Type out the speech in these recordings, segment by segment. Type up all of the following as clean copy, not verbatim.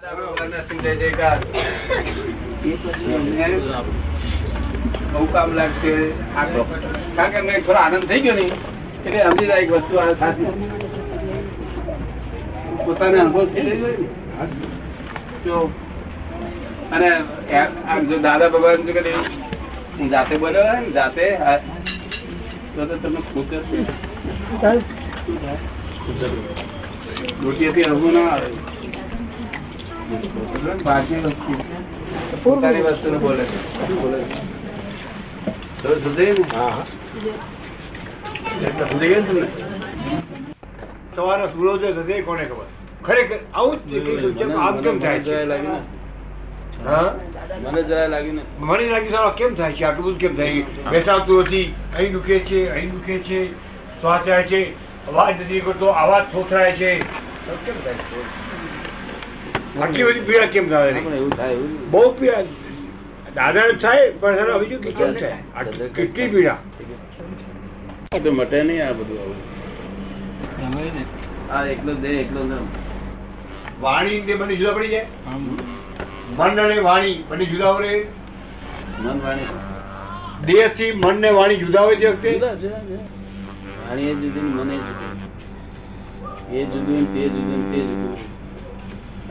બહુ કામ લાગશે. કારણ કે અમને થોડો આનંદ થઈ ગયો નઈ એટલે સમજીદાયક વસ્તુ આ પોતાને અનુભવ થઈ રહ્યો. અને આમ જો દાદા ભગવાન હું જાતે બનાવે ને જાતે તો તમે ખુદ રોટી હવું ના આવે મને લાગ્યું કેમ થાય છે આટલું બધું કેમ થાય? બેસાતું નથી, અહીં દુખે છે, અહીં દુખે છે, શ્વાસ થાય છે, અવાજ નથી કરતો, અવાજ થોથરાય છે, કેમ થાય? આટલી બધી પીડા કેમ થાય? બહુ પીડા દાદા થાય પણ કેટલી પીડા મટે નહીં. આ બધું આ એકલો દેહ એકલો વાણી તે બંને જુદા પડી જાય. મન અને વાણી બંને જુદા હોય. મન વાણી દેહ થી મન ને વાણી જુદા હોય તે વખતે વાણી એ જુદી મને એ જુદું તે જુદું તે જુદું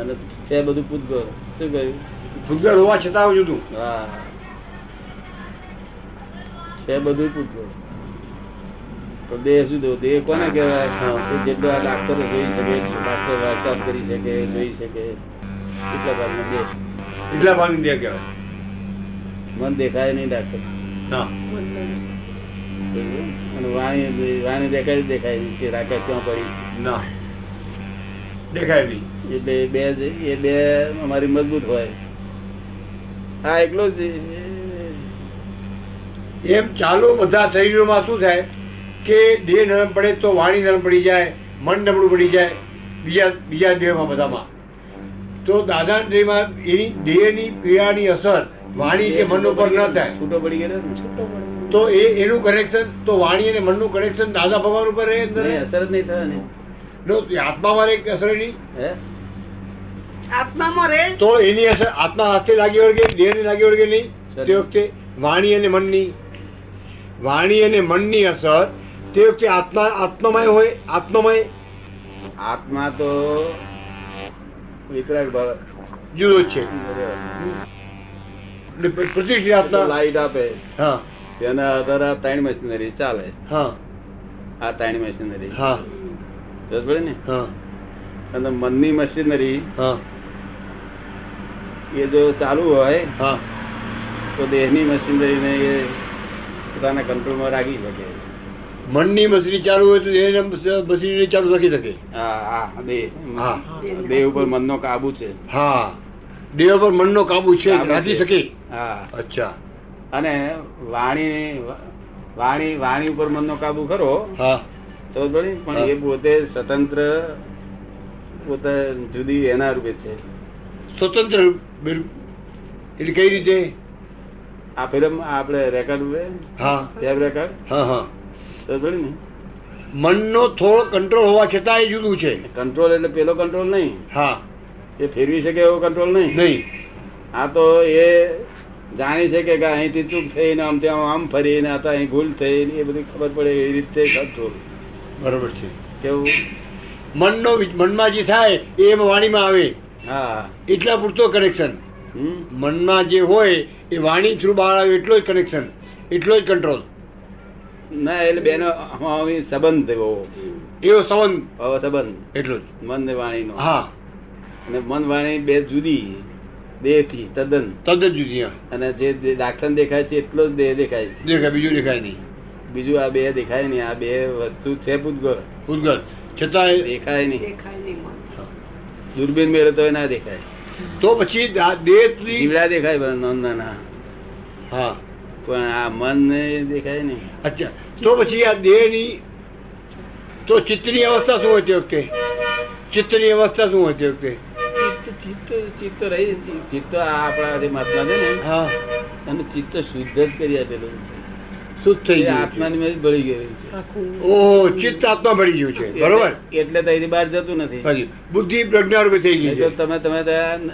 અને છે બધું પૂતગળ. શું કહ્યું? પૂતગળ હોવા છતાં જુદું. હા છે બધું પૂતગળ. તો દેહ જુદો. દેહ કોને કહેવાય? જેટલો આ ડાક્ટરો જોઈ શકે, ડાક્ટર વાર્તા કરી શકે, જોઈ શકે એટલા ભાગનો દેહ, એટલા ભાગની દેહ કહેવાય. મન દેખાય નહીં ડાક્ટર અને વાણી વાણી દેખાય દેખાય નહીં કે રાખે ક્યાં પડી ના દેખાય નહીં. એટલે બે અમારી મજબૂત હોય. હા એકલો જ એમ ચાલુ બધા શરીરોમાં શું થાય કે દેહ નરમ પડે તો વાણી નરમ પડી જાય, મન નબળું પડી જાય બીજા દેહમાં બધામાં. તો દાદા દેહમાં એની દેહની પીડાની અસર વાણી કે મન ઉપર ન થાય. છૂટો પડી ગયો તો એનું કનેક્શન તો વાણી અને મનનું કનેક્શન દાદા ભગવાન ઉપર રહે અસર જ નહીં થાય ને. આત્મામાં એક અસર નહીં. આત્મામાં રે તો એની અસર આત્મા હાથે લાગી વળગે, દેહ ને લાગી વળગે નહીં. તે વખતે વાણી અને મનની અસર તે વખતે આત્મામય હોય. આત્મામય આત્મા તો વિતરાગ ભાવ જુદો છે. પ્રતિષ્ઠિત આત્મા લાઈટ આપે. હા તેના આધારે ત્રણ મશીનરી ચાલે. હા આ ત્રણ મશીનરી. હા અને મનની મશીનરી એ જો ચાલુ હોય તો દેહની મશીનરીને એ પોતાના કંટ્રોલમાં રાખી શકે. મનની મશીનરી ચાલુ હોય તો દેહની મશીનરી ચાલુ રાખી શકે. હા દેહ ઉપર મનનો કાબુ છે. હા દેહ ઉપર મનનો કાબુ છે, રાખી શકે. હા અચ્છા. અને વાણી વાણી વાણી ઉપર મનનો કાબુ ખરો. હા તો પણ એ પોતે સ્વતંત્ર પોતે જુદી એના રૂપે છે. સ્વતંત્ર એટલે કઈ રીતે? આ ફિલ્મ આપણે રેકોર્ડ રેકોર્ડ તો જોડે ને મનનો થોડો કંટ્રોલ હોવા છતાં એ જુદું છે. કંટ્રોલ એટલે પેલો કંટ્રોલ નહીં. હા એ ફેરવી શકે એવો કંટ્રોલ નહીં. આ તો એ જાણી છે કે અહીંથી ચૂક થઈને આમ ત્યાં આમ ફરીને આ અહીં ભૂલ થઈ એ બધી ખબર પડે એ રીતે કંટ્રોલ. બરોબર છે. કેવું મનનો મનમાં જે થાય એ વાણીમાં આવે. હા એટલા પૂરતો કનેક્શન મનમાં જે હોય એ વાણી થ્રુ બહાર આવે એટલો જ કનેક્શન, એટલો જ કંટ્રોલ ના. એટલે બેનો સંબંધ એવો સંબંધ એટલો જ મન ને વાણીનો. હા અને મન વાણી બે જુદી દેહ થી તદ્દન જુદી. અને જે દાખલ દેખાય છે એટલો જ દેહ દેખાય છે, દેખાય બીજું દેખાય નહીં. બીજું આ બે દેખાય નહીં. આ બે વસ્તુ છે પૂતગળ છતાં દેખાય નહીં. દૂરબીન મેળો તો ના દેખાય તો પછી જીવડા દેખાય નાના. હા પણ આ મન દેખાય નહીં. અચ્છા તો પછી આ દેહની તો ચિત્તની અવસ્થા શું હોય તે વખતે? ચિત્તની અવસ્થા શું હોય તે વખતે? ચિત્ત રહી ચિત્ત આપણા જે મહાત્મા છે ને. હા અને ચિત્ત શુદ્ધ જ કરી આપેલું છે. શુદ્ધ થઈ ગયું, આત્માની ભળી ગયું છે. ઓહ, ચિત્ત આત્મા ભળી ગયું છે, બરોબર. એટલે તહીંથી બહાર જતું નથી, બુદ્ધિ પ્રજ્ઞા રૂપે થઈ ગઈ છે. તમે તમે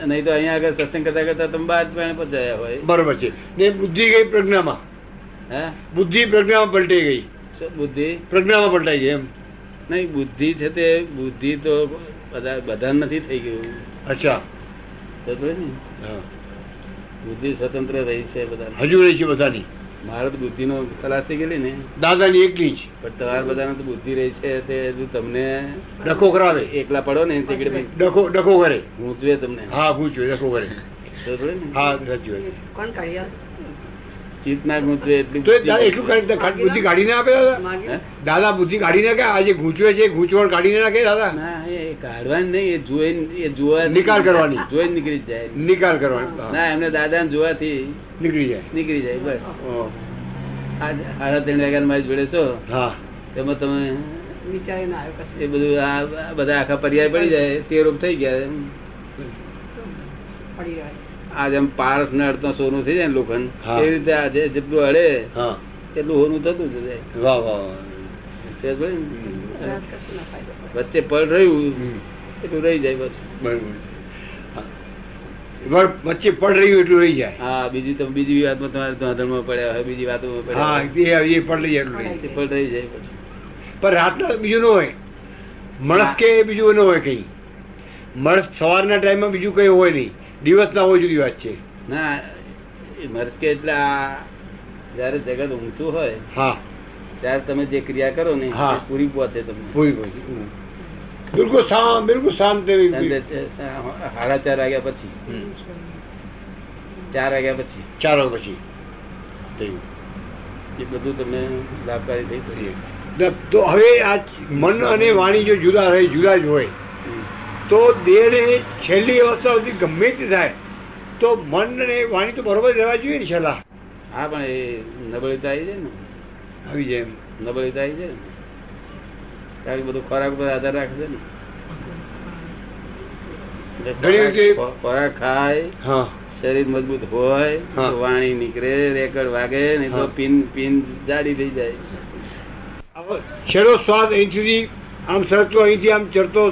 નહીં તો અહીંયા આગળ સત્સંગ કરતા કરતા તમે બહાર પહોંચાયા હોય, બરોબર છે ને. બુદ્ધિ ગઈ પ્રજ્ઞામાં, હે, બુદ્ધિ પ્રજ્ઞામાં પલટી ગઈ. બુદ્ધિ પ્રજ્ઞામાં પલટાઈ ગઈ એમ નહીં, બુદ્ધિ છે તે બુદ્ધિ તો બધા નથી થઈ ગયું. અચ્છા, બુદ્ધિ સ્વતંત્ર રહી છે બધા, હજુ રહી છે બધાની. ભારત બુદ્ધિ નો ખલાસ થઈ ગયેલી ને દાદાની એકલી જ, પણ તમારા બધાને તો બુદ્ધિ રહી છે તે હજુ તમને ડખો કરાવે. એકલા પડો ને ડખો ડખો કરે, ગૂંચવે તમને. હા, ગૂંચવે, ડખો કરે. હા, કોણ કાઢ્યા? ચિત્ત ના ગૂંચવે એટલું બુદ્ધિ કાઢીને આપે દાદા. દાદા બુદ્ધિ કાઢીને કે આજે ગૂંચવે છે, ગૂંચવણ કાઢીને નાખે દાદા. કાઢવાની નહીં, એ જોઈ, એ જોવા નિકાલ કરવાની, જોઈ નીકળી જાય, નિકાલ કરવાનો. ના, એમને દાદા ને જોવાથી નીકળી જાય, નીકળી જાય. બસ સાડા 3 વાગ્યા મારી જોડે છો, હા, એમાં તમે વિચારી ના આવ્યો એ બધું. આ બધા આખા પર્યાય પડી જાય, તે રોગ થઈ ગયા એમ પડી જાય. આજે આમ પારસ ને અડતો સોનું થઈ જાય ને લોખંડ, એ રીતે આજે જેટલું અડે એટલું હોનું થતું જાય. વચ્ચે પડ રહ્યું એટલું રહી જાય, વચ્ચે પડ રહ્યું એટલું રહી જાય. હા, બીજી તમે બીજી વાતમાં તમારે ધોધણમાં પડ્યા હોય, બીજી વાતો પડ રહી જાય પછી. પણ રાતના બીજું ન હોય માણસ કે બીજું ન હોય કઈ, માણસ સવારના ટાઈમમાં બીજું કઈ હોય નહીં, દિવસ ના હોય જુદી વાત છે. ના, મર્સ કે એટલે જયારે જગત ઊંઘતું હોય, હા, ત્યારે તમે જે ક્રિયા કરો ને પૂરી પહોંચે તમને, પૂરી પહોંચે. બિલકુલ શાંત, બિલકુલ શાંત. 4:30 વાગ્યા પછી, 4 વાગ્યા પછી, 4 વાગ્યા પછી થયું એ બધું તમને લાભકારી થઈ પડી. તો હવે આ મન અને વાણી જો જુદા રહે, જુદા જ હોય તો દેહને છેલ્લી અવસ્થા સુધી ગમે તે થાય તો મન ને વાણી તો બરોબર રહેવા જોઈએ ને છેલ્લા. હા, પણ એ નબળીતા આવી જાય ને, આવી જાય, નબળીતા આવી જાય ને, કારણ કે બધું ખોરાક પર આધાર રાખે ને. ખોરાક ખાય, શરીર મજબૂત હોય, વાણી નીકળે, રેકડ વાગે, ને તો પીન પીન જાડી થઈ જાય. છેલ્લો સ્વાદ અહીં સુધી આમ સરતો, અહીંથી આમ ચડતો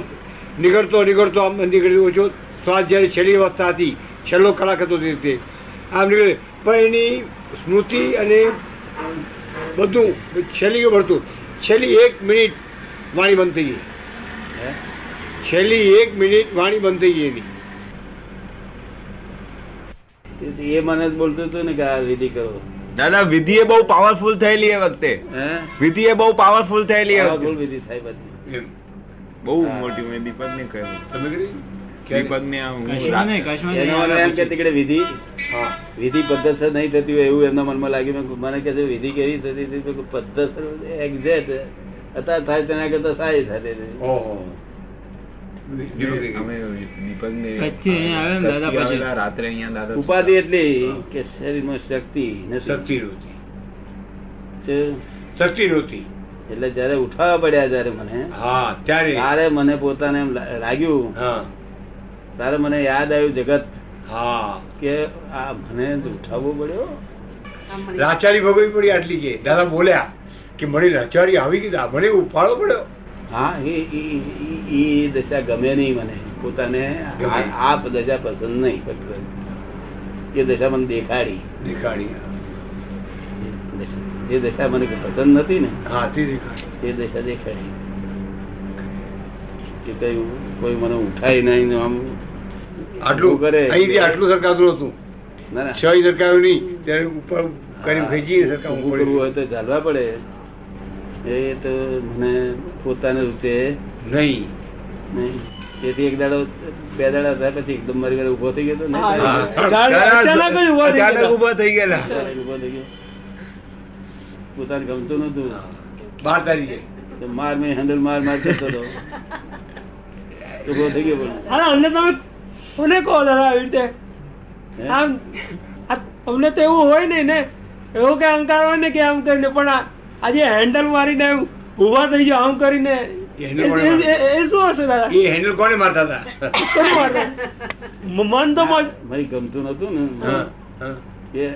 નીકળતો નીકળતો આમ નીકળી ઓછો શ્વાસ. જ્યારે છેલ્લી અવસ્થા હતી, છેલ્લો કલાક હતો તે રીતે આમ નીકળે, પણ એની સ્મૃતિ અને બધું છેલ્લી ભરતું. છેલ્લી 1 મિનિટ વાણી બંધ થઈ ગઈ, છેલ્લી 1 મિનિટ વાણી બંધ થઈ ગઈ એની. એ મને બોલતું હતું ને કે આ વિધિ કરો દાદા. વિધિ એ બહુ પાવરફુલ થયેલી એ વખતે, વિધિ એ બહુ પાવરફુલ થયેલી એ વખતે. વિધિ થાય પછી એમ બહુ મોટી. મેં દીપક ને કહ્યું, તમે દીપક ને વિધિ વિધિ પદ્ધતસર નહીં થતી હોય એવું એમના મનમાં લાગ્યું. મને કહે છે વિધિ કેવી થતી હતી? પદ્ધતસર એક્ઝેક્ટ અત્યારે થાય તેના કરતા સારી થતી હતી. રાત્રે અહીંયા ઉપાધિ એટલી કે શરીરમાં શક્તિ ને શક્તિ નહોતી, શક્તિ નહોતી. એટલે જયારે ઉઠાવા પડ્યા જયારે મને, હા, ત્યારે મને પોતાને એમ લાગ્યું, ત્યારે મને યાદ આવ્યું જગત, હા, કે આ મને ઉઠાવવો પડ્યો, લાચારી ભોગવી પડી આટલી. કે દાદા બોલ્યા કે મને લાચારી આવી ગઈ, મને ઉપાડો પડ્યો. હા, એ દશા ગમે નહીં મને પોતાને. આ દશા પસંદ નહીં, એ દશા મને દેખાડી દેખાડી. એ દશા મને પસંદ નથી ને, એ દશા દેખાય કે કયું કોઈ મને ઉઠાય નહીં. આમ આટલું કરે, આટલું સરકાતું હતું. ના ના, 6 સરકાયું નહીં ત્યારે ઉપર કરી ખેંચી સરકાર કરવું હોય તો ચાલવા પડે. એ તો મને પોતાને રૂચે નહીં નહીં. તેથી એક દાડો, 2 દાડા થયા પછી એકદમ મારી ઘરે ઉભો થઈ ગયો. ઉભો થઈ ગયેલા, ઉભો થઈ ગયો. પોતાને ગમતું નતું, બહાર કાઢી જાય, માર મેં હેન્ડલ માર માર કરતો હતો. ઉભો થઈ ગયો. અમને તમે કોને કહો દાદા આવી રીતે? આમ અમને તો એવું હોય નહીં ને, એવો કે અંકાર હોય ને કે આમ કરીને, પણ આજે હેન્ડલ મારીને ઉભા થઈ ગયો આમ કરીને. એ શું હશે દાદા? એ હેન્ડલ કોને મારતા હતા? કોને મારતા? મન તો મારી ગમતું નતું ને,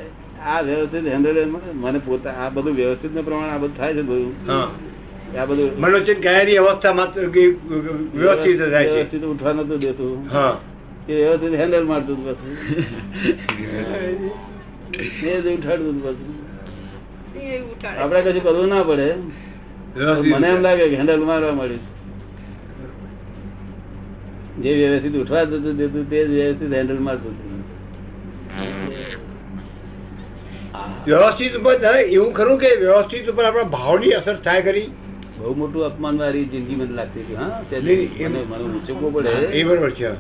આ વ્યવસ્થિત હેન્ડલ મને પોતા આ બધું વ્યવસ્થિત નું પ્રમાણ આ બધું થાય છે બધું. આ બધું મનોચિત ગાયરી અવસ્થા માત્ર વ્યવસ્થિત થાય છે, વ્યવસ્થિત ઉઠવા નતું દેતું. એ વ્યવસ્થિત હેન્ડલ મારતું બસ, એ ઉઠાડતું બસ. આપડે કશું કરવું ના પડે. મને એમ લાગે કે હેન્ડલ મારવા મળીશ. જે વ્યવસ્થિત ઉઠવા જતું દેતું તે વ્યવસ્થિત હેન્ડલ મારતું હતું. વ્યવસ્થિત ઉપર એવું ખરું કે વ્યવસ્થિત ઉપર આપણા ભાવની અસર થાય કરી. બહુ મોટું અપમાન વાળી જિંદગી મને લાગતી હતી. હા, ઉચકવો પડે એ બરાબર છે.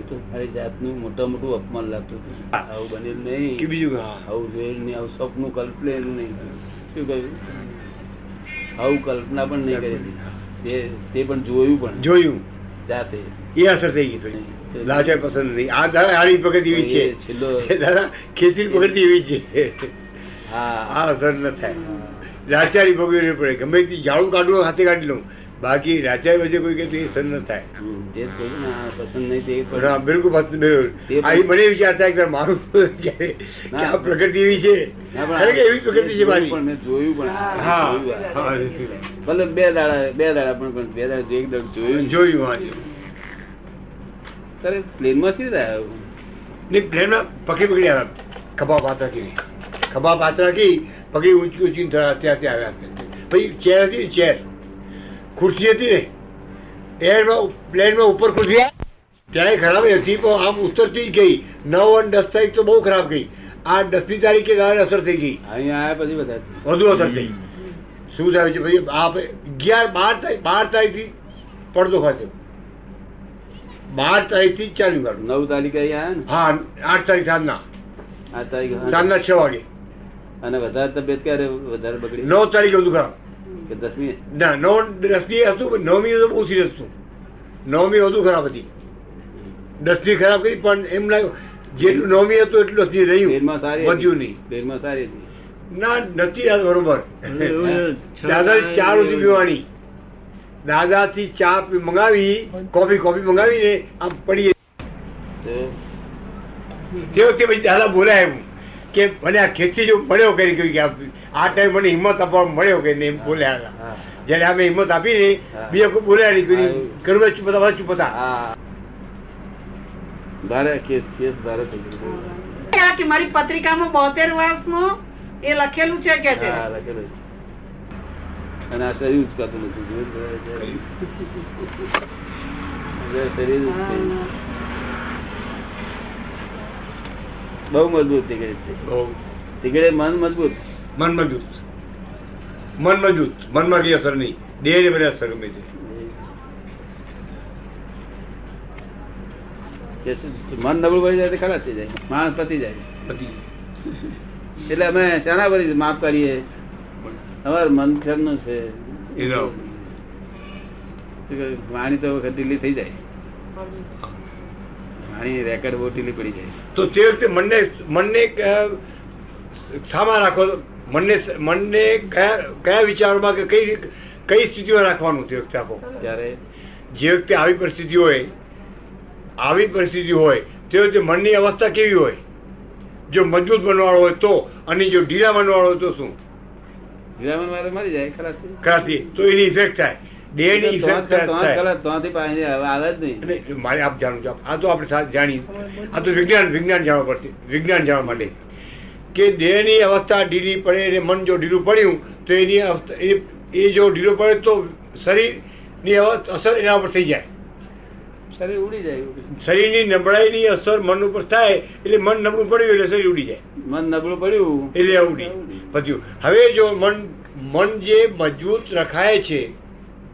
એ તો મારી જાતનું મોટા મોટું અપમાન લાગતું હતું. આવું બનેલું નહીં કે બીજું આવું જોયેલું નહીં, આવું સપનું કલ્પેલું નહીં. શું કહ્યું? આવું કલ્પના પણ નહીં કરેલી, તે પણ જોયું, પણ જોયું જાતે. એ અસર થઈ ગઈ થોડી. લાચાર પસંદ નહીં. આ આડી પગત એવી છે, દાદા ખેતી પગત એવી છે. હા, આ અસર ન થાય. લાચારી ભોગવી પડે. ગમે તે ઝાડું કાઢવું હાથે કાઢી લઉં, બાકી રાજા વચ્ચે કોઈ કે અસર ન થાય. હા, બિલકુલ. મને વિચાર થાય કે મારું આ પ્રકૃતિ એવી છે, એવી પ્રકૃતિ છે મારી. જોયું પણ. હા, મતલબ બે દાડા પણ બે દાડા જે એકદમ જોયું જોયું. તારે પ્લેનમાં શી રહ્યા? પ્લેનમાં પકડી પકડી આવ્યા. ખભા પાતળાથી પકડી ઊંચી ઊંચી ત્યાંથી આવ્યા. પછી ખુરશી હતી ને, એમાં પ્લેનમાં ઉપર ખુરશી ત્યારે ખરાબ હતી, પણ આમ ઉતરતી જ ગઈ. 9 અને 10 તારીખ તો બહુ ખરાબ ગઈ. આ 10મી તારીખે વધારે અસર થઈ ગઈ. અહીંયા આવ્યા પછી બધા વધુ અસર થઈ. શું થાય છે પછી? આ 11, 12, 12 તારીખથી પડદો ખાધો. 12 તારીખથી ચાલુ કરું. 9 તારીખે અહીંયા. હા, 8 તારીખ સાંજના. 8 તારીખ સાંજના 6 વાગે. અને વધારે તબિયત ક્યારે વધારે બગડી? 9 તારીખે બધું ખરાબ. કે 10મી? ના, 9-10મી હતું. 9મી તો બહુ સિરિયસ હતું. 9મી વધુ ખરાબ હતી. 10મી ખરાબ કરી, પણ એમ લાગ્યું જેટલું 9મી હતું એટલું 10મી રહ્યું, વધ્યું નહીં. દેરમાં સારી હતી. ના, નથી આ બરોબર. દાદા 4 સુધી પીવાની. દાદાથી ચા મંગાવી, કોફી મંગાવીને આમ પડીએ. દાદા બોલાય એવું કે મને આ ખેતી જો મળ્યો કરી કે આ ટાઈમ મને હિંમત આપવા મળ્યો કે બોલ્યા. જયારે અમે હિંમત આપીને બીજા કોઈ બોલ્યા નહીં. કરું ચૂપતા ચૂપતા મારી પત્રિકામાં 72 વર્ષનો એ લખેલું છે કે છે. અને આ શરીર ઉચકાતું નથી. બહુ મજબૂત નીકળે. મન મજબૂત. મનમાં કઈ અસર નહીં, દેહને બધી અસર. ગમે છે મન નબળું પડી જાય, ખરાબ થઈ જાય, માણસ પતી જાય. એટલે અમે શાના પર માફ કરીએ? અમારે મન ક્ષણ છે. વાણી તો વખત ઢીલી થઈ જાય. વાણી રેકર્ડ બહુ ઢીલી પડી જાય. તો તે વખતે મનને સામા રાખો. મનને કયા વિચારોમાં કે કઈ સ્થિતિમાં રાખવાનું તે વખતે આપો? ત્યારે જે વખતે આવી પરિસ્થિતિ હોય તે વખતે મનની અવસ્થા કેવી હોય? જો મજબૂત બનવાળો હોય તો, અને જો ઢીલા બનવાળો હોય તો શું? દેહની અવસ્થા ઢીલી પડે, મન જો ઢીલું પડ્યું તો એની અવસ્થા, એ જો ઢીલું પડે તો શરીરની અસર એના ઉપર થઈ જાય. શરીર ઉડી જાય. શરીરની નબળાઈની અસર મન ઉપર થાય, એટલે મન નબળું પડ્યું એટલે શરીર ઉડી જાય. મન નબળું પડ્યું એટલે ઉડી પત્યું. હવે જો મન જે મજબૂત રખાય છે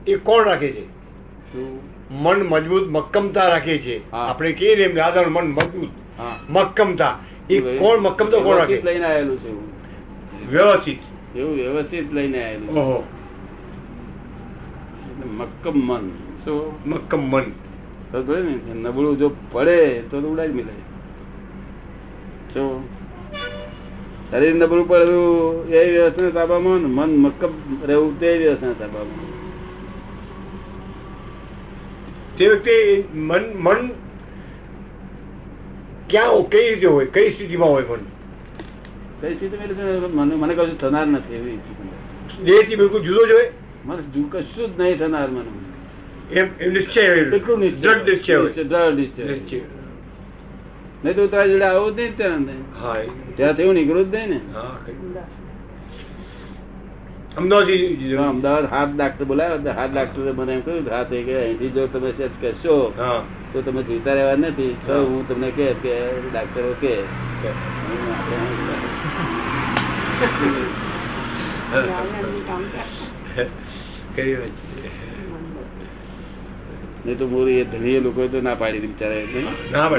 એ કોણ રાખે છે? મન મજબૂત મક્કમતા રાખે છે. આપણે કહીએ ને દાદા મન મજબૂત મક્કમતા, એ કોણ મક્કમતા કોણ રાખે? લઈને આવેલું છે વ્યવસ્થિત લઈને આવેલું. ઓહો, મક્કમ મન. શું મક્કમ મન? નબળું જો પડે તો ઉડાવી મિલાય. શરીર નબળું પડવું એ વ્યવસ્થા તાબામાં, મન મક્કમ રહેવું તે વ્યવસ્થા તાબામાં. તે વખતે મન કઈ રીતે હોય, કઈ સ્થિતિમાં હોય? મન મને કશું થનાર નથી એવી દેહથી બિલકુલ જુદો જ હોય, મને કશું જ નહીં થનાર, મને નિશ્ચય એટલું નિશ્ચય નહી તો તારા જોડે આવું જ નહીં, ત્યાંથી એવું નીકળું જ નહીં ને. અમદાવાદ હાથ ડાક્ટર બોલાવ્યો, હાથ ડાક્ટરે મને એમ કહ્યું હાથ થઈ ગયા, અહીંથી જો તમે સેજ કહેશો તો તમે જીવતા રહેવા નથી. હું તમને કહે કે ડાક્ટરો કે નહી તો મોરી ધણી લોકો તો ના પાડી બિચારા. દાદા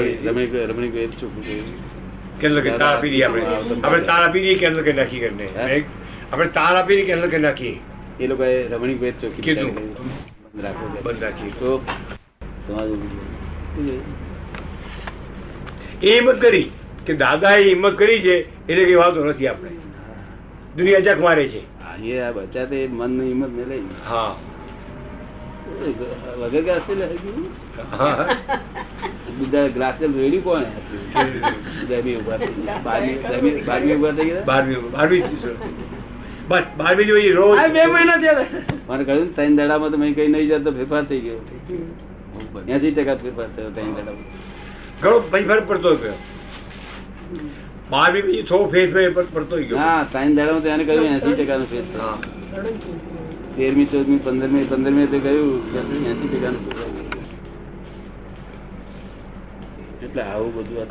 એ હિંમત કરી છે એટલે કઈ વાંધો નથી, આપણે દુનિયા જક મારે છે બચ્ચા તો મન ની હિંમત ને લઈ વગર બીજા ગ્લાસ રેડી કોણ મને કહ્યું 3 દાડામાં તમે કઈ નહીં જતો ફેરફાર થઈ ગયો, 80% ફેરફાર થયો, 3 દાડામાં ઘણો ફેરફાર પડતો ગયો. 12મી થોડો ફેરફાર પડતો ગયો, હા 3 દાડામાં તો એને કહ્યું 80% નો ફેરફાર. 13મી 14મી 15મી 15મી તો કહ્યું 80% નો ફેરફાર. એટલે આવું બધું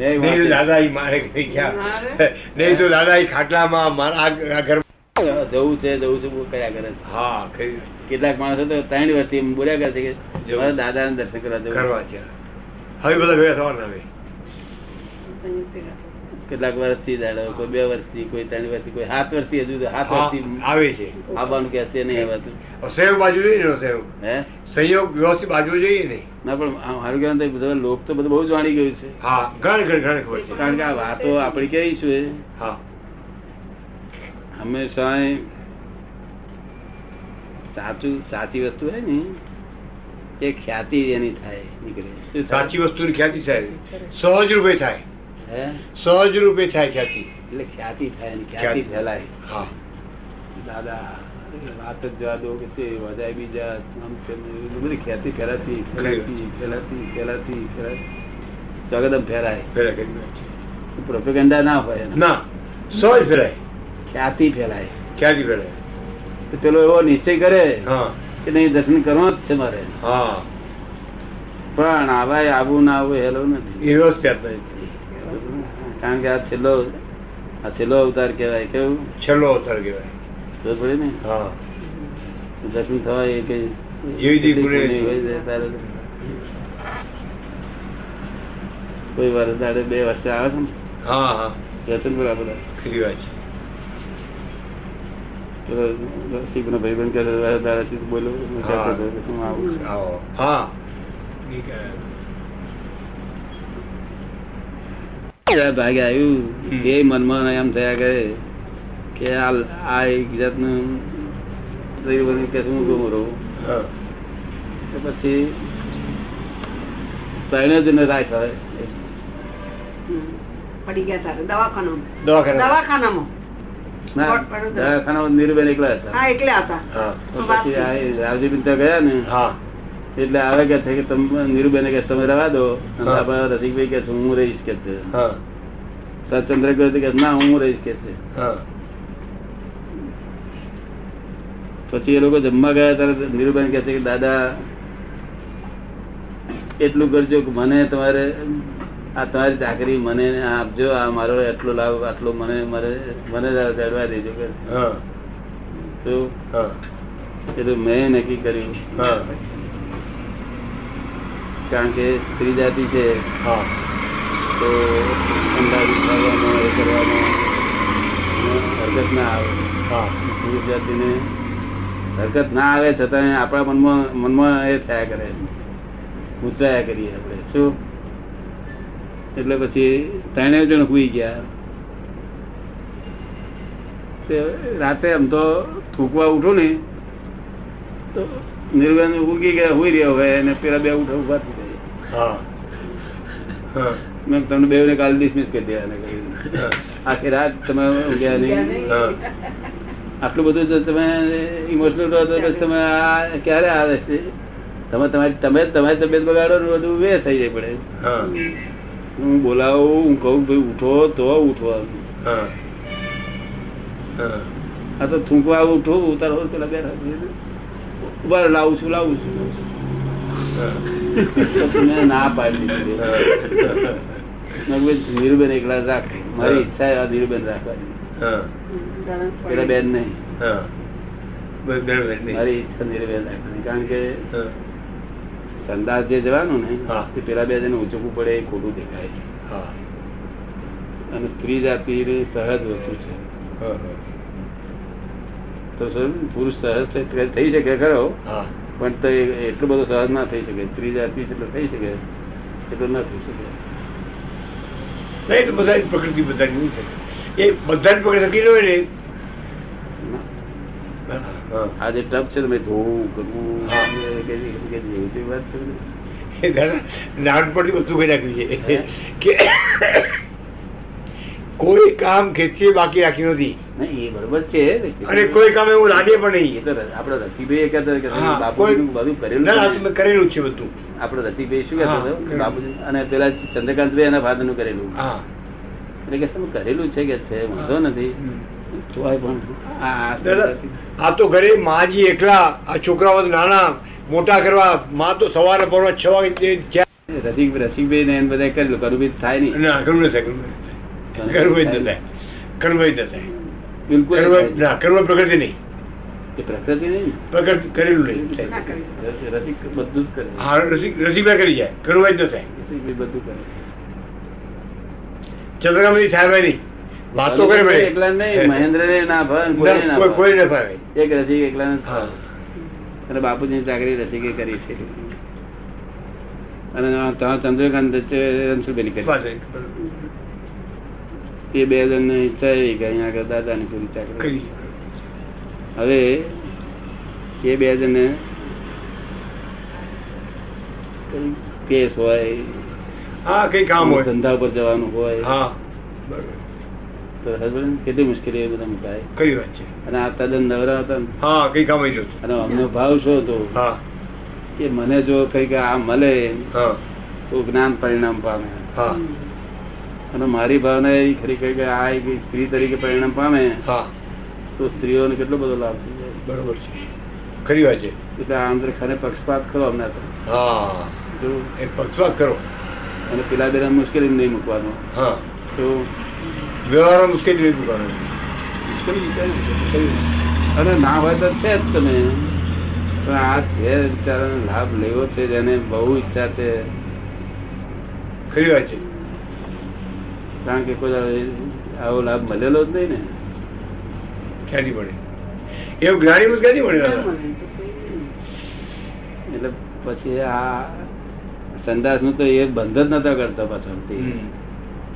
નહી તો દાદા એ ખાટલામાં મારા ઘર જવું છે જવું છે કર્યા કરે. હા કેટલાક માણસો તો 3 વર્ષથી બોલ્યા કરે છે કે મારા દાદા ને દર્શન કરવા જવું છે. હવે બધા ભેગા થવાના કેટલાક વર્ષથી દાડો, કોઈ 2 વર્ષથી, કોઈ 3 વર્ષથી, કોઈ 7 વર્ષથી, હજુ 7 વર્ષથી આવે છે. આવવાનું કે છે નહીં, આવતું સેવ બાજુ જોઈએ સેવ હે સંયોગ વ્યવસ્થિત બાજુ જોઈએ નહીં ના. પણ મારું કહેવાનું બધા લોક તો બધું બહુ જાણી ગયું છે, કારણ કે આ વાતો આપડે કેવી છે હંમેશા સાચું. સાચી વસ્તુ હોય ને એ ખ્યાતિ એની થાય નીકળે, સાચી વસ્તુ ની ખ્યાતિ થાય સહજ રૂપે થાય, સહજ રૂપે થાય ખ્યાતિ, એટલે ખ્યાતિ થાય ને ખ્યાતિ ફેલાય. દાદા વાત જ જવા દો કે છે વધારે બીજા બધી ખ્યાતિ ફેલાતી ફેલાતી ફેલાતી ફેલાતી ફેલાતી એકદમ ફેરાય, પ્રોપેગેન્ડા ના હોય ના સહજ ફેરાય ખ્યાતિ ફેલાય. ખ્યાતિ ફેલાય પેલો એવો નિશ્ચય કરે કે નહીં દર્શન કરવા જ છે મારે, પણ આવા આવું ના આવું હેલો નથી, કારણ કે આ છેલ્લો અવતાર કહેવાય. કેવું છેલ્લો અવતાર કહેવાય તો પડે ને દર્શન થવા એ કઈ કોઈ વર્ષ દાડે 2 વર્ષે આવે છે ને દર્શન કરવા બધા પછી તને રાખ પડી ગયા દવાખાનામાં પછી એ લોકો જમવા ગયા ત્યારે નીરુબેન કહે છે કે દાદા એટલું કરજો કે મને તમારે આ તમારી ચાકરી મને આપજો, આ મારો એટલો લાભ આટલો મને મને ચડવા દેજો કે એટલું મેં નક્કી કર્યું. કારણ કે સ્ત્રી જાતિ છે તો અંદાજ ઉઠાવવાનો એ કરવાનો હરકત ના આવે, પુરુષ જાતિને હરકત ના આવે છતાં આપણા મનમાં એ થયા કરે ઊંચાયા કરીએ આપણે શું. એટલે પછી 3 જણ હુઈ ગયા, રાતે આમ તો થૂકવા ઉઠું ને તો નીરવેન ઉગી ગયા, હુઈ રહ્યા હોય અને પેલા 2 ઉઠા ઉભા થઈ ગયા મેં તમને બેઉને કાલે ડિસમિસ કરી દીધા. આખી રાત તમે ઊંઘ્યા નહીં. આટલું બધું જો તમે ઇમોશનલ રહો તો બસ તમે આ ક્યારે આવે છે? તમે તમારી તબિયત બગાડો ને બધું વે થઈ જાય પડે. હું બોલાવું, હું કહું ભાઈ ઉઠો તો ઉઠો. આ તો થૂંકવા ઉઠું ઉતારો પેલા બે ઉભા લાવું છું લાવું છું. ના પાડી ધીરુબેન એકલા રાખ, મારી ઈચ્છા ધીરુબેન રાખવાની, બેન નહીં. મારી ઈચ્છા ધીરુબેન રાખવાની, કારણ કે સંદાસ જે જવાનું ને પેલા બે જણ ઉચકવું પડે એ ખોટું દેખાય. અને ત્રીજ આપી સહજ વસ્તુ છે તો પુરુષ સહજ થઈ શકે ખરો, પણ તો એટલું બધું સહજ ના થઈ શકે. ત્રીજા થઈ શકે એટલું ના થઈ શકે. આજે ટપ છે ધોવું કરવું એવી વાત છે. નાનપણથી વસ્તુ કઈ રાખ્યું છે કે કોઈ કામ ખેંચીએ બાકી રાખ્યું નથી. એ બરોબર છે. અને કોઈ કામ એવું લાગે પણ નહીં. આપડે રસીભાઈ કરેલું છે બધું. આપડે રસીભાઈ શું કહેતો બાપુજી અને પેલા ચંદ્રકાંતભાઈ એના ફાધર નું કરેલું. એટલે કે તમે કરેલું છે કે છે વાંધો નથી. આ તો ઘરે માજી એકલા, આ છોકરાઓ નાના મોટા કરવા, માં તો સવારે પડવા 6 વાગે રસિકભાઈ ને બધા કરેલું. કરુભી થાય નહીં. બાપુજી ની ચાકરી રસિકે કરી છે અને ચંદ્રકાંત રણછોડભાઈ કરી. એ બે જણ ને ઈચ્છા એવી કે અહીંયા આગળ દાદા ની પૂરી ચાકરી. હવે એ બે જણ ને કેસ હોય, કઈ કામ હોય, ધંધા ઉપર જવાનું હોય તો હસબન્ડ કેટલી મુશ્કેલી બધા મુકાય. કઈ વાત છે. અને આ તદ્દન નવરા હતા કઈ કામ. અને અમને ભાવ શું હતો કે મને જો કઈક આ મળે તો જ્ઞાન પરિણામ પામે. અને મારી ભાવના એવી ખરી કઈ કે આ એક સ્ત્રી તરીકે પરિણામ પામે તો સ્ત્રીઓને કેટલો બધો લાભ થઈ જાય. બરોબર છે. ખરી વાત છે. એટલે આંધ્ર ખાને પક્ષપાત કરો અમને તો પક્ષપાત કરો. અને પેલા બેના મુશ્કેલી નહીં મૂકવાનો. તો વ્યવહાર મુશ્કેલી નહીં મૂકવાનો. મુશ્કેલી અને ના હોય તો છે જ તમે. પણ આ છે વિચારાનો લાભ લેવો છે જેને બહુ ઈચ્છા છે. ખરી વાત છે. કારણ કે કોઈ આવો લાભ મળેલો જ નહીં ને. ખ્યાલી પડે એવું જ્ઞાની ક્યાંથી મળે. એટલે પછી આ સંદાસ નું તો એ બંધ જ નતા કરતા પાછળથી.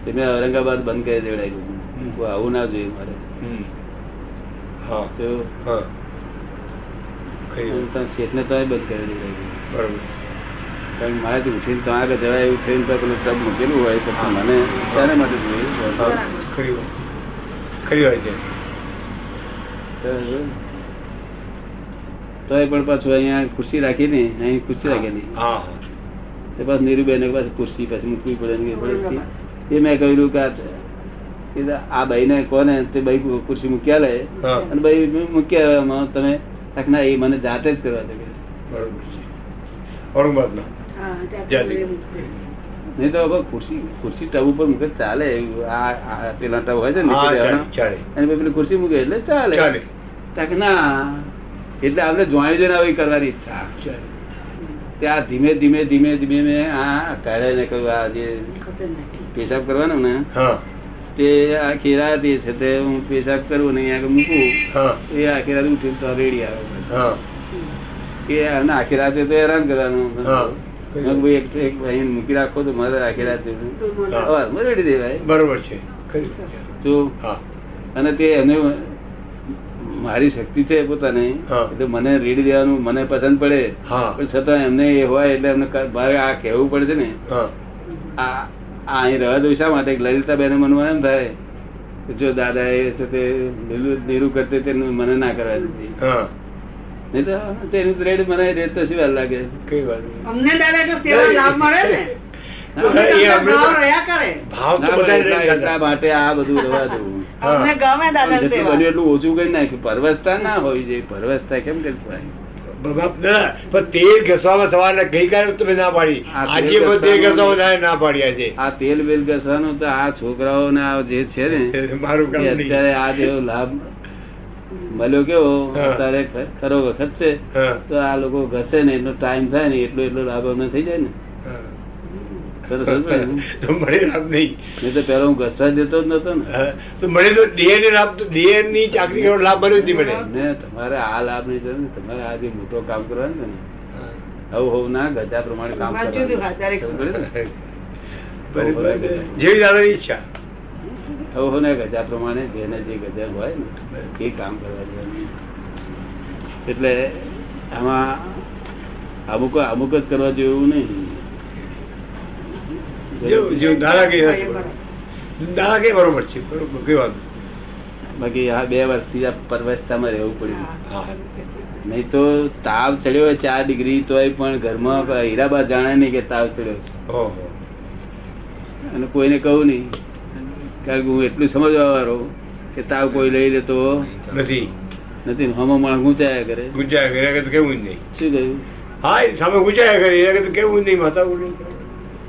તે મેં ઔરંગાબાદ બંધ કરી દેવડાવ્યું. આવું ના જોયું મારે. શેઠને તો બંધ કરી દેવડાવ્યું. બરોબર. કારણ મારાથી ઉઠીને તો આગળ જવાય એવું થયું તો પેલું ટ્રક મૂકેલું હોય તો મને શાના માટે જોઈએ. ખરી હોય છે તો એ પણ પાછું અહીંયા ખુરશી રાખી ને અહીં ખુરશી રાખેલી તે પાછું નીરુબેન પાસે ખુરશી પાછી મૂકવી પડે. એ મેં કહ્યું કે આ ભાઈ ને કોને તે ભાઈ ખુરશી મૂક્યા લે અને ભાઈ મૂક્યા તમે ના એ મને જાતે જ કરવા દે. બરોબર છે. નહી તો ખુરશી ખુરશી ટબ ઉપર મૂકે ચાલે. પેલા ટબ હોય છે ને પેલી ખુરશી મૂકે એટલે ચાલે. ના એટલે આપણે જોઈ જોઈને આવી કરવાની ઈચ્છા. ત્યાં ધીમે ધીમે ધીમે ધીમે મેં આ કાઢે ને કહ્યું આ જે પેશાબ કરવાનો ને તે આખી રાત એ છે તે હું પેશાબ કરું ને આગળ મૂકું એ આખી રાત ઉઠી તો રેડી આવે કે આખી રાતે તો હેરાન કરવાનું. મૂકી રાખો તો મારે આખી રાતે રેડી દેવાય. બરોબર છે. અને તે એને મારી શક્તિ છે પોતાને એટલે મને રેડી દેવાનું મને પસંદ પડે પણ છતાં એમને એ હોય એટલે એમને બહાર આ કહેવું પડે છે ને આ અહીં રવા દઉં શા માટે? લલિતાબેન મને એમ થાય જો દાદા એ નીરું કરતે તેનું મને ના કરવા દીધી, નહી તો તેનું રેડ મને રેડ તો શું લાગે? કઈ વાત પરવસતા ના હોવી જોઈએ. પરવસતા કેમ કરતા? તેલ ઘસવામાં સવારે ગઈકાલે તમે ના પાડી, આજે તેલ ઘસવાનું ના પાડી. આજે આ તેલ બેલ ઘસવાનું તો આ છોકરાઓ ને આ જે છે ને મારું અત્યારે આ જેવો લાભ મળ્યો કેવો અત્યારે ખરો વખત છે તો આ લોકો ઘસે ને એટલો ટાઈમ થાય ને એટલો એટલો લાભ અમને થઈ જાય ને. ગજા પ્રમાણે જેને જે ગજા હોય ને એ કામ કરવા. એટલે આમાં અમુક અમુક જ કરવા જેવું નહીં. બાકી આ 2 વર્ષથી પરવસતામાં રહેવું પડ્યું. નહી તો તાવ ચડ્યો હોય 4 ડિગ્રી તોય પણ ઘરમાં હીરાબા જાણે નહીં કે તાવ ચડ્યો છે, અને કોઈને કહું નહીં. કારણ કે હું એટલું સમજવા વાળો કે તાવ કોઈ લઈ લેતો નથી. હમણાં ગુંચાયા કરે કેવું નહીં. શું કહ્યું? હા, સામે ગુંચાયા કરે કેવું નહીં. માતા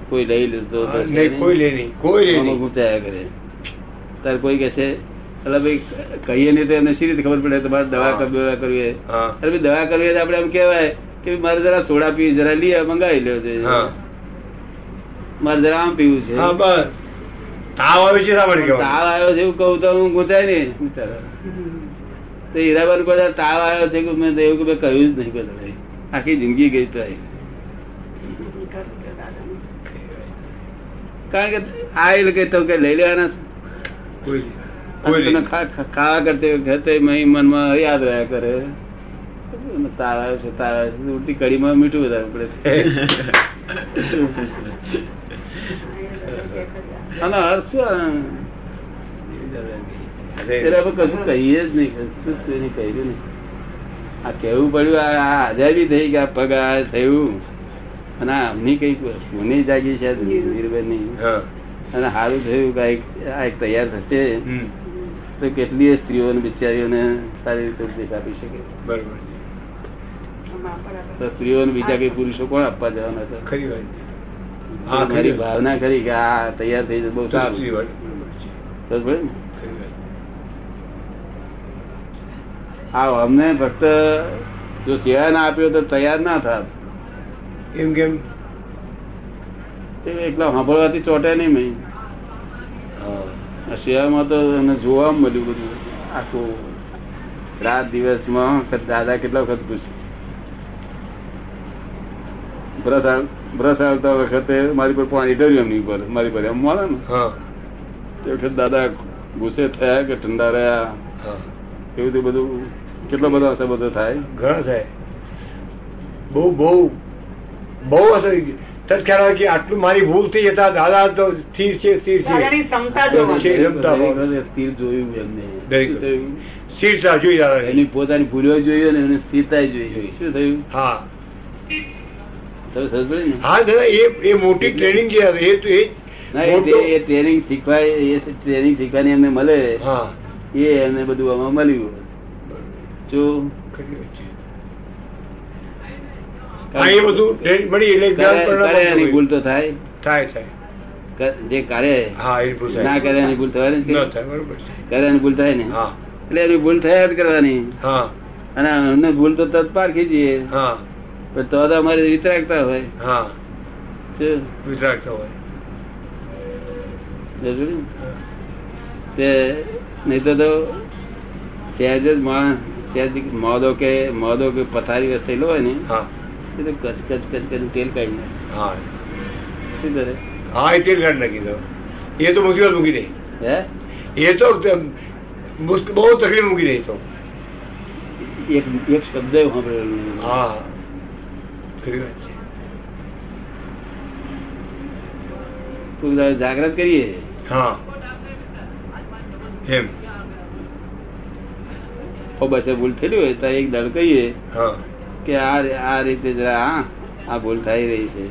કોઈ લઈ લેતો ગુંચાયા કરે તારે કોઈ કે છે કહીએ નઈ તો એમને સી રીતે ખબર પડે તમારે દવા કરવી? અરે દવા કરવી આપડે એમ કેવાય કે મારે જરા સોડા પી, જરા લઈ મંગાવી લે, મારે જરા આમ પીવું છે, તાવ આવે છે, તાવ આવ્યો છે એવું કહું તો હું ગુંચાય ને તો હીરાબાન બધા તાવ આવ્યો છે કે મેં એવું કે મેં કહ્યું જ નહીં. આખી જિંદગી ગઈ તો કારણ કે આ કે તો લઈ લેવાના ખાવા કરતી મનમાં યાદ રહ્યા કરે તાવ આવે છે, તાવ આવે છે. ઉલટી કઢીમાં મીઠું વધારે પડે. કશું કહીએ જ નહીં, કહ્યું આ કેવું પડ્યું. આ આઝાદી થઈ ગયા, પગ આ થયું અને આમની કઈ પુની જાગી છે અને સારું થયું કે તૈયાર થશે તો કેટલી સ્ત્રીઓને બિચારીઓને સારી રીતે ઉપદેશ આપી શકે. બરોબર, સ્ત્રીઓને બીજા કઈ પુરુષો કોણ આપવા જવાના હતા? ખરી ભાવના ખરી કે આ તૈયાર થઈ જાય બહુ સારું. હા, અમને ફક્ત જો સેવા ના આપ્યો તો તૈયાર ના થાત. એમ કેમ એકલા સાંભળવાથી ચોટે નહીં. સેવામાં તો એને જોવા મળ્યું બધું આખું રાત દિવસમાં. દાદા કેટલા વખત પૂછ્યું? બ્રશ આવતા વખતે મારી પર પાણી ઢર્યું એમની પર, મારી પર એમ મળે ને તે વખત દાદા ગુસ્સે થયા કે ઠંડા રહ્યા? એવું તો બધું કેટલો બધો અસર બધો થાય, ઘણો થાય, બહુ બહુ બહુ અસર. ખ્યાલ આવે કે આટલું મારી ભૂલ થઈ જતા દાદા તો સ્થિર છે, સ્થિર છે, સ્થિરતા જોઈ એની પોતાની ભૂલો જોઈએ ને એને સ્થિરતા જોઈ. શું થયું? હા હા દાદા એ મોટી ટ્રેનિંગ છે. એ ટ્રેનિંગ શીખવાય, એ ટ્રેનિંગ શીખવાની એમને મળે એ એમને બધું આમાં મળ્યું. જો વિતરાગતા હોય નહી તો સહેજ જ માણસ સહેજ મોદો કે પથારી વસેલો હોય ને જાગ્રત કરીએ. હા એમ બસ ભૂલ થયેલી હોય તો એક દળ કહીએ કે આ રીતે જરા આ ભૂલ થઈ રહી છે.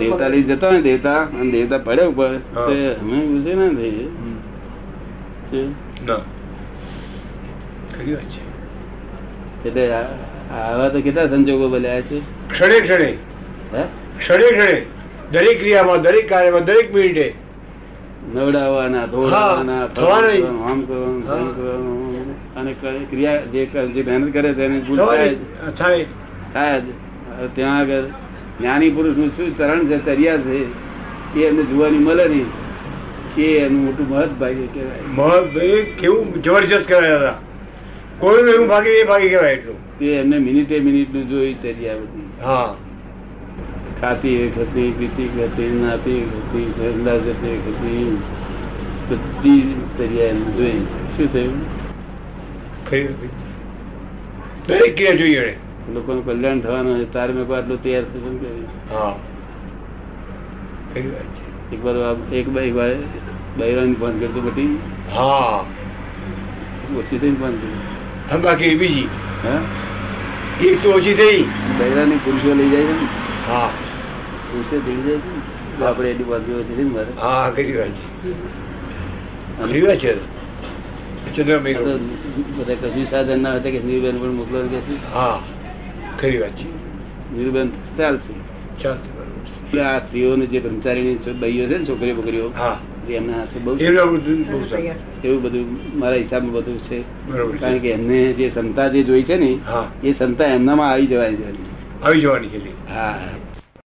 દેવતા લઈ જતા ને દેવતા અને દેવતા પડ્યા ઉપર ગુસ્સે ના થઈ. એટલે આવા તો કેટલા સંજોગો બન્યા છે. ક્ષણે ક્ષણે ક્ષણે ક્ષણે દરેક ક્રિયામાં દરેક કાર્યમાં દરેક મિનિટે નવડાવવાના ધોવાના અને ક્રિયા જે મહેનત કરે છે એને થાય. ત્યાં આગળ જ્ઞાની પુરુષ નું શું ચરણ છે તર્યા છે એ એમને જોવાની મળે નહીં. એ એનું મોટું મહદ ભાગ્ય કહેવાય. મહદ કેવું જબરજસ્ત કહેવાય હતા. કોઈનું એવું ભાગ્ય એ ભાગ્ય કહેવાય એટલું. એ એમને મિનિટે મિનિટ નું જોઈ ચર્યા બધી. હા ખાતી હતી પીતી હતી નાતી હતી અંદાજ હતી બધી તર્યા જોઈ. શું થયું દરેક ક્રિયા જોઈએ. લોકો નું કલ્યાણ થવાનું તાર મેં આટલું તૈયાર થયું. એક વાર એક બહેરા ને ફોન કરતો બધી ઓછી થઈ ફોન કર્યો. બાકી બીજી એક તો ઓછી થઈ બહેરા ની પુરુષો લઈ જાય છે ને. હા પુરુષો થઈ જાય છે આપડે એની બાજુ ઓછી થઈ મારે. હા કરી વાત છે. બધા કશું સાધન ના હતા કે નિર્બેન પણ મોકલો કે હા ખરી વાત છે. નિર્બંધ ચાલશે આ સ્ત્રીઓને જે બ્રહ્મચારી બહીઓ છે ને છોકરીઓ બોકરીઓ એમના હાથે બહુ એવું બધું મારા હિસાબમાં બધું છે. કારણ કે એમને જે ક્ષમતા જે જોઈ છે ને એ ક્ષમતા એમનામાં આવી જવાની છે. આવી જવાની છે. હા